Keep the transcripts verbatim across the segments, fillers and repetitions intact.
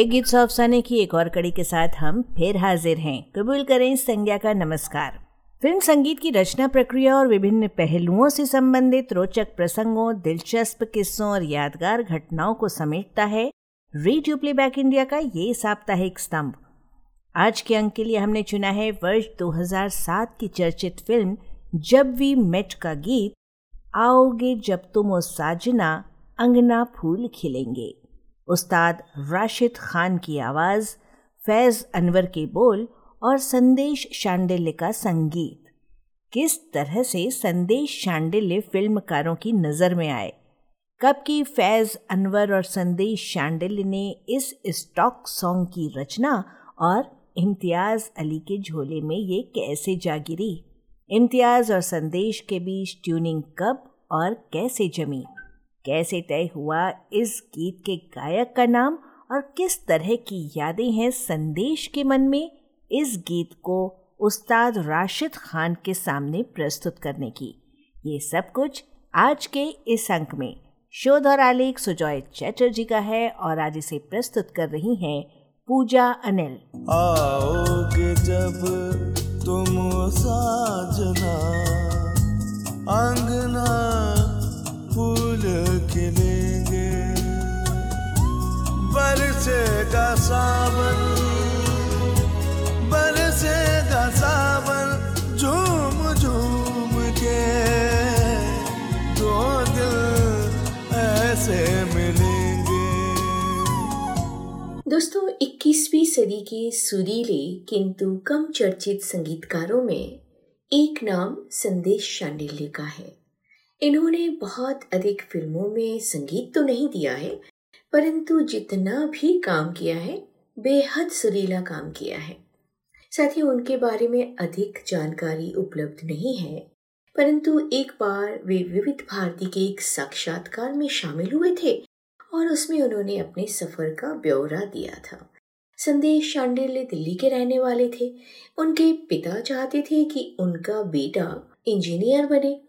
एक गीत सौ अफसाने की एक और कड़ी के साथ हम फिर हाजिर हैं। कबूल करें संज्ञा का नमस्कार। फिल्म संगीत की रचना प्रक्रिया और विभिन्न पहलुओं से संबंधित रोचक प्रसंगों, दिलचस्प किस्सों और यादगार घटनाओं को समेटता है रेडियो प्लेबैक इंडिया का ये साप्ताहिक स्तंभ। आज के अंक के लिए हमने चुना है वर्ष दो हज़ार सात की चर्चित फिल्म जब वी मेट का गीत आओगे जब तुम ओ साजना अंगना फूल खिलेंगे, उस्ताद राशिद खान की आवाज़, फैज़ अनवर के बोल और संदेश शांडिल्य का संगीत। किस तरह से संदेश शांडिल्य फिल्मकारों की नज़र में आए, कब की फैज़ अनवर और संदेश शांडिल्य ने इस स्टॉक सॉन्ग की रचना और इम्तियाज़ अली के झोले में ये कैसे जा गिरी, इम्तियाज़ और संदेश के बीच ट्यूनिंग कब और कैसे जमी, कैसे तय हुआ इस गीत के गायक का नाम और किस तरह की यादें हैं संदेश के मन में इस गीत को उस्ताद राशिद खान के सामने प्रस्तुत करने की, ये सब कुछ आज के इस अंक में। शोध और आलेख सुजॉय चैटर्जी का है और आज इसे प्रस्तुत कर रही हैं पूजा अनिल। आओगे जब तुम साजना अंगना फूल खिलेंगे, बरसेगा सावन बरसेगा सावन झूम झूम के, दो दिल ऐसे मिलेंगे। दोस्तों, इक्कीसवीं सदी के सुरीले किंतु कम चर्चित संगीतकारों में एक नाम संदेश शांडिल्य का है। इन्होंने बहुत अधिक फिल्मों में संगीत तो नहीं दिया है, परंतु जितना भी काम किया है बेहद सुरीला काम किया है। साथ ही उनके बारे में अधिक जानकारी उपलब्ध नहीं है, परंतु एक बार वे विविध भारती के एक साक्षात्कार में शामिल हुए थे और उसमें उन्होंने अपने सफर का ब्यौरा दिया था। संदेश शांडिल्य दिल्ली के रहने वाले थे। उनके पिता चाहते थे कि उनका बेटा इंजीनियर बने,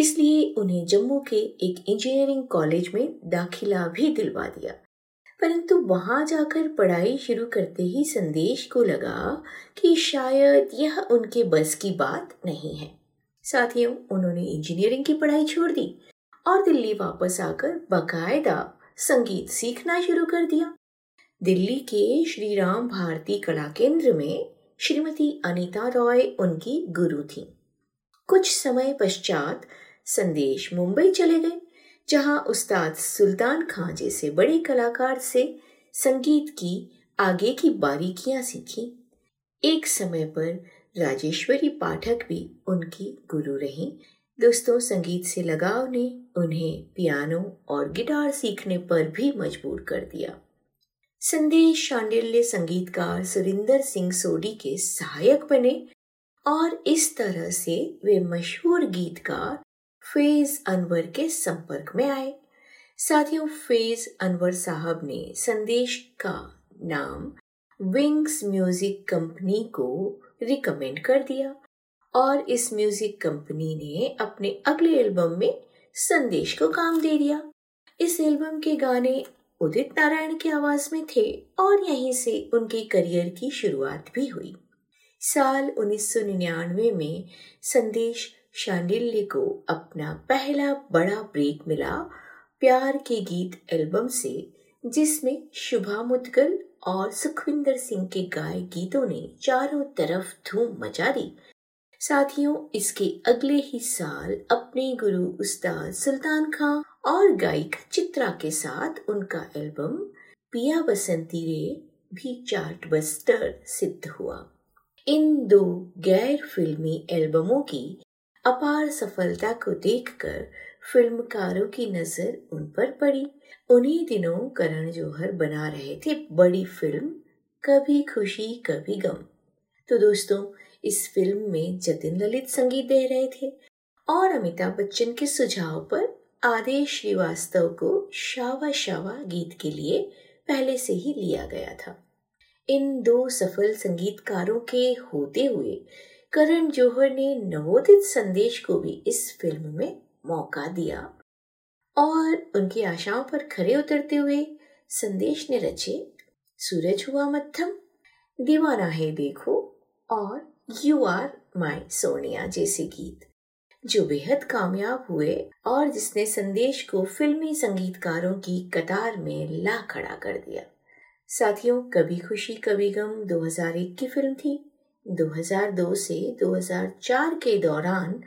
इसलिए उन्हें जम्मू के एक इंजीनियरिंग कॉलेज में दाखिला भी दिलवा दिया, परंतु वहां जाकर पढ़ाई शुरू करते ही संदेश को लगा कि शायद यह उनके बस की बात नहीं है। साथियों, उन्होंने इंजीनियरिंग की पढ़ाई छोड़ दी और दिल्ली वापस आकर बाकायदा संगीत सीखना शुरू कर दिया। दिल्ली के श्री राम भारती कला केंद्र में श्रीमती अनीता रॉय उनकी गुरु थी। कुछ समय पश्चात संदेश मुंबई चले गए, जहां उस्ताद सुल्तान खान जैसे बड़े कलाकार से संगीत की आगे की बारीकियां सीखी। एक समय पर राजेश्वरी पाठक भी उनकी गुरु रहीं। दोस्तों, संगीत से लगाव ने उन्हें पियानो और गिटार सीखने पर भी मजबूर कर दिया। संदेश शांडिल्य संगीतकार सुरिंदर सिंह सोडी के सहायक बने और इस तरह से वे मशहूर गीतकार फैज़ अनवर के संपर्क में आए। साथियों, फैज़ अनवर साहब ने संदेश का नाम विंग्स म्यूजिक कंपनी को रिकमेंड कर दिया और इस म्यूजिक कंपनी ने अपने अगले एल्बम में संदेश को काम दे दिया। इस एल्बम के गाने उदित नारायण की आवाज में थे और यहीं से उनके करियर की शुरुआत भी हुई। साल उन्नीस सौ निन्यानवे में संदेश शांडिल्य को अपना पहला बड़ा ब्रेक मिला प्यार के गीत एल्बम से, जिसमें शुभा मुदगल और सुखविंदर सिंह के गाए गीतों ने चारों तरफ धूम मचा दी। साथियों, इसके अगले ही साल अपने गुरु उस्ताद सुल्तान खां और गायिका चित्रा के साथ उनका एल्बम पिया बसंती रे भी चार्ट बस्टर सिद्ध हुआ। इन दो गैर फिल्मी एल्बमों की अपार सफलता को देखकर फिल्मकारों की नजर उन पर पड़ी। उन्हीं दिनों करण जौहर बना रहे थे बड़ी फिल्म कभी खुशी कभी गम। तो दोस्तों, इस फिल्म में जतिन ललित संगीत दे रहे थे और अमिताभ बच्चन के सुझाव पर आदेश श्रीवास्तव को शावा शावा गीत के लिए पहले से ही लिया गया था। इन दो सफल संगीतकारों के होते हुए करण जौहर ने नवोदित संदेश को भी इस फिल्म में मौका दिया और उनकी आशाओं पर खरे उतरते हुए संदेश ने रचे सूरज हुआ मध्यम, दीवाना है देखो और यू आर माय सोनिया जैसे गीत, जो बेहद कामयाब हुए और जिसने संदेश को फिल्मी संगीतकारों की कतार में ला खड़ा कर दिया। साथियों, कभी खुशी कभी गम दो हज़ार एक की फिल्म थी। दो हज़ार दो से दो हज़ार चार के दौरान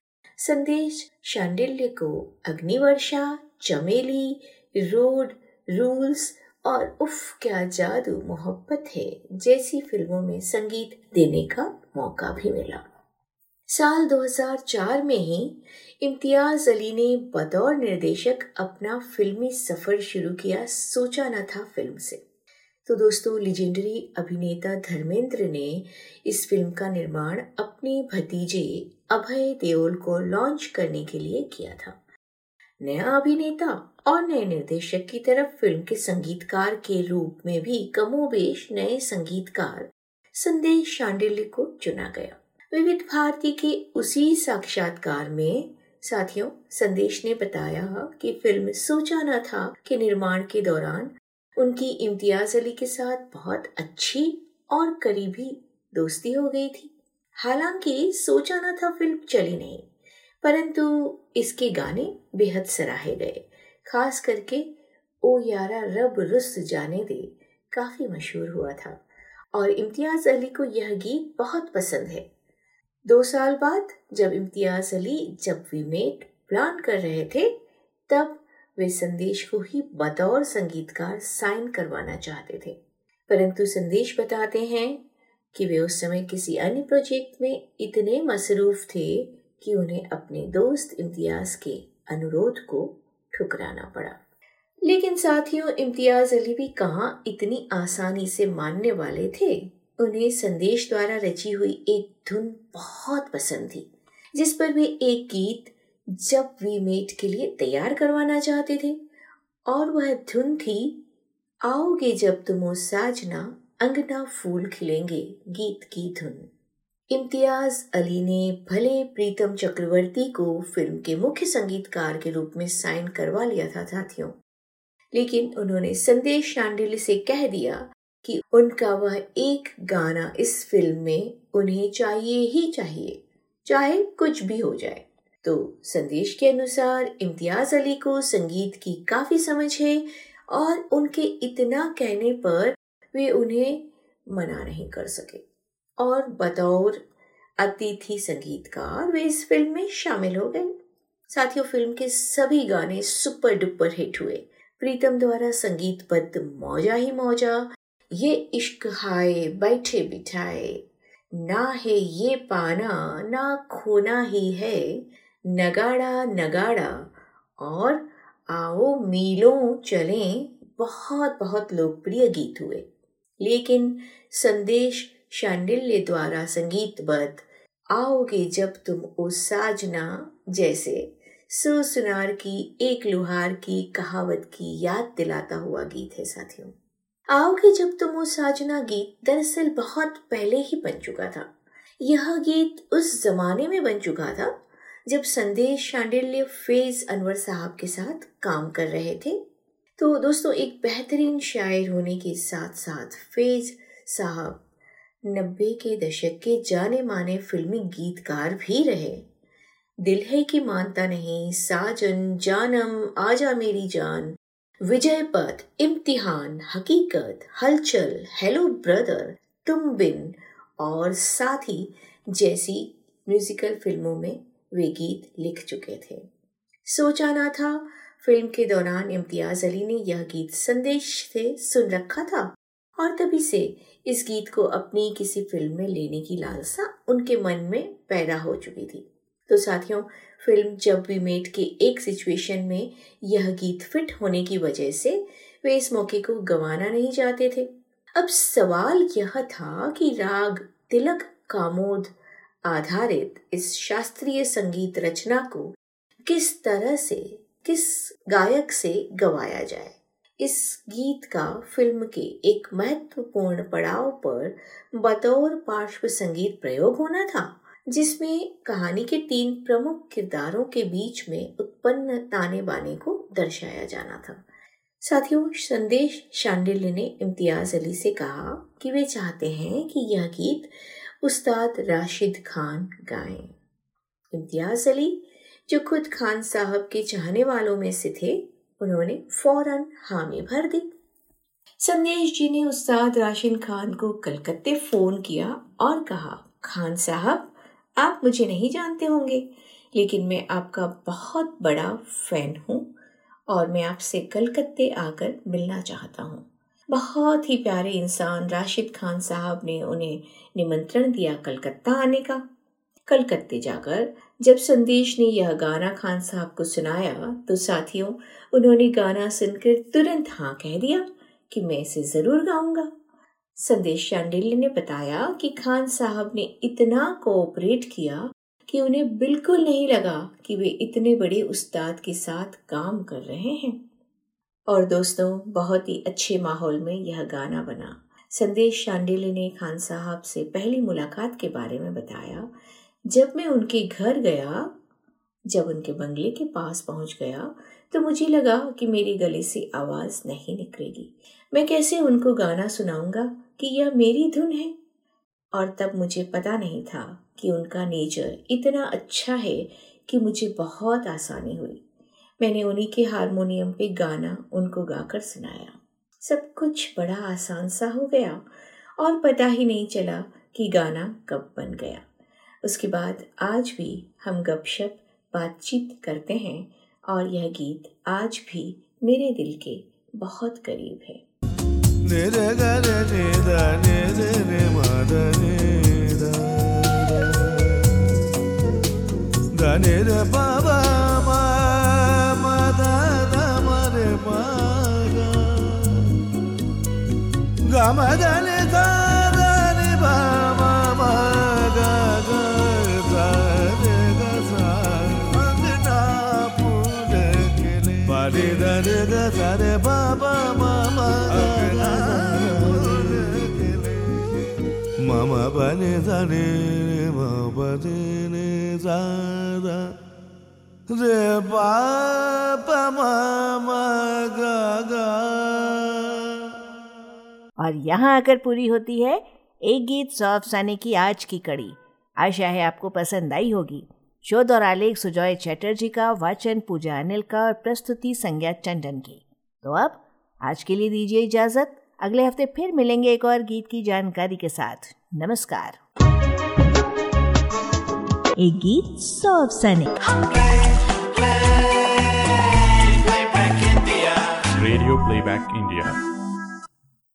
संदेश शांडिल्य को अग्निवर्षा, चमेली, रोड रूल्स और उफ क्या जादू मोहब्बत है जैसी फिल्मों में संगीत देने का मौका भी मिला। साल दो हज़ार चार में ही इम्तियाज अली ने बतौर निर्देशक अपना फिल्मी सफर शुरू किया सोचा ना था फिल्म से। तो दोस्तों, लीजेंडरी अभिनेता धर्मेंद्र ने इस फिल्म का निर्माण अपने भतीजे अभय देओल को लॉन्च करने के लिए किया था। नया अभिनेता और नए निर्देशक की तरफ फिल्म के संगीतकार के रूप में भी कमोबेश नए संगीतकार संदेश शांडिल्य को चुना गया। विविध भारती के उसी साक्षात्कार में साथियों संदेश ने बताया कि फिल्म सोचा ना था के निर्माण के दौरान उनकी इम्तियाज अली के साथ बहुत अच्छी और करीबी दोस्ती हो गई थी। हालांकि सोचा ना था फिल्म चली नहीं, परंतु इसके गाने बेहद सराहे गए। खास करके ओ यारा रब रुस जाने दे काफी मशहूर हुआ था और इम्तियाज अली को यह गीत बहुत पसंद है। दो साल बाद जब इम्तियाज अली जब वी मेट प्लान कर रहे थे, तब वे संदेश को ही बतौर संगीतकार साइन करवाना चाहते थे, परंतु संदेश बताते हैं कि वे उस समय किसी अन्य प्रोजेक्ट में इतने मसरूफ थे कि उन्हें अपने दोस्त इम्तियाज के अनुरोध को ठुकराना पड़ा। लेकिन साथियों, इम्तियाज अली भी कहाँ इतनी आसानी से मानने वाले थे। उन्हें संदेश द्वारा रची हुई एक धुन बहुत पसंद थी, जिस पर वे एक गीत जब वी मेट के लिए तैयार करवाना चाहते थे और वह धुन थी आओगे जब तुम साजना अंगना फूल खिलेंगे गीत की धुन। इम्तियाज अली ने भले प्रीतम चक्रवर्ती को फिल्म के मुख्य संगीतकार के रूप में साइन करवा लिया था साथियों, लेकिन उन्होंने संदेश शांडिल्य से कह दिया कि उनका वह एक गाना इस फिल्म में उन्हें चाहिए ही चाहिए, चाहे कुछ भी हो जाए। तो संदेश के अनुसार इम्तियाज अली को संगीत की काफी समझ है और उनके इतना कहने पर वे उन्हें मना नहीं कर सके और बतौर अतिथि संगीतकार वे इस फिल्म में शामिल हो गए। साथियों, फिल्म के सभी गाने सुपर डुपर हिट हुए। प्रीतम द्वारा संगीतबद्ध मौजा ही मौजा, ये इश्क हाय, बैठे बिठाए, ना है ये पाना ना खोना ही है, नगाड़ा नगाड़ा और आओ मीलों चलें बहुत बहुत लोकप्रिय गीत हुए। लेकिन संदेश शांडिल्य द्वारा संगीतबद्ध आओगे जब तुम ओ साजना जैसे सो सुनार की एक लुहार की कहावत की याद दिलाता हुआ गीत है। साथियों, आओगे जब तुम ओ साजना गीत दरअसल बहुत पहले ही बन चुका था। यह गीत उस जमाने में बन चुका था जब संदेश शांडिल्य फैज अनवर साहब के साथ काम कर रहे थे। तो दोस्तों, एक बेहतरीन शायर होने के साथ साथ फैज साहब नब्बे के दशक के जाने माने फिल्मी गीतकार भी रहे। दिल है कि मानता नहीं, साजन, जानम, आजा मेरी जान, विजय पथ, इम्तिहान, हकीकत, हलचल, हेलो ब्रदर, तुम बिन और साथी जैसी म्यूजिकल फिल्मों में वे गीत लिख चुके थे। सोचा ना था फिल्म के दौरान इम्तियाज़ अली ने यह गीत संदेश से सुन रखा था और तभी से इस गीत को अपनी किसी फिल्म में लेने की लालसा उनके मन में पैदा हो चुकी थी। तो साथियों, फिल्म जब वी मेट के एक सिचुएशन में यह गीत फिट होने की वजह से वे इस मौके को गंवाना नहीं चाहते थे। अब सवाल यह था कि राग तिलक कामोद आधारित इस शास्त्रीय संगीत रचना को किस तरह से, किस गायक से गवाया जाए। इस गीत का फिल्म के एक महत्वपूर्ण पड़ाव पर बतौर पार्श्व संगीत प्रयोग होना था, जिसमें कहानी के तीन प्रमुख किरदारों के बीच में उत्पन्न ताने बाने को दर्शाया जाना था। साथियों, संदेश शांडिल्य ने इम्तियाज़ अली से कहा कि वे चाहते हैं कि यह गीत उस्ताद राशिद खान गाएं। इम्तियाज़ अली, जो खुद खान साहब के चाहने वालों में से थे, उन्होंने फौरन हामी भर दी। संदेश जी ने उस्ताद राशिद खान को कलकत्ते फोन किया और कहा, खान साहब आप मुझे नहीं जानते होंगे, लेकिन मैं आपका बहुत बड़ा फैन हूँ और मैं आपसे कलकत्ते आकर मिलना चाहता हूँ। बहुत ही प्यारे इंसान राशिद खान साहब ने उन्हें निमंत्रण दिया कलकत्ता आने का। कलकत्ते जाकर जब संदेश ने यह गाना खान साहब को सुनाया तो साथियों, उन्होंने गाना सुनकर तुरंत हाँ कह दिया कि मैं इसे ज़रूर गाऊंगा। संदेश शांडिल्य ने बताया कि खान साहब ने इतना कोऑपरेट किया कि उन्हें बिल्कुल नहीं लगा कि वे इतने बड़े उस्ताद के साथ काम कर रहे हैं। और दोस्तों, बहुत ही अच्छे माहौल में यह गाना बना। संदेश शांडिल्य ने खान साहब से पहली मुलाकात के बारे में बताया, जब मैं उनके घर गया, जब उनके बंगले के पास पहुंच गया तो मुझे लगा कि मेरे गले से आवाज़ नहीं निकलेगी, मैं कैसे उनको गाना सुनाऊंगा कि यह मेरी धुन है। और तब मुझे पता नहीं था कि उनका नेचर इतना अच्छा है कि मुझे बहुत आसानी हुई। मैंने उन्हीं के हारमोनियम पे गाना उनको गाकर सुनाया। सब कुछ बड़ा आसान सा हो गया और पता ही नहीं चला कि गाना कब बन गया। उसके बाद आज भी हम गपशप बातचीत करते हैं और यह गीत आज भी मेरे दिल के बहुत करीब है। और यहाँ आकर पूरी होती है एक गीत सौ अफसाने की आज की कड़ी। आशा है आपको पसंद आई होगी। शोध और आलेख सुजॉय चैटर्जी का, वाचन पूजा अनिल का और प्रस्तुति संज्ञा चंदन की। तो अब आज के लिए दीजिए इजाज़त। अगले हफ्ते फिर मिलेंगे एक और गीत की जानकारी के साथ। नमस्कार। एक गीत सौ अफसाने, रेडियो प्लेबैक इंडिया।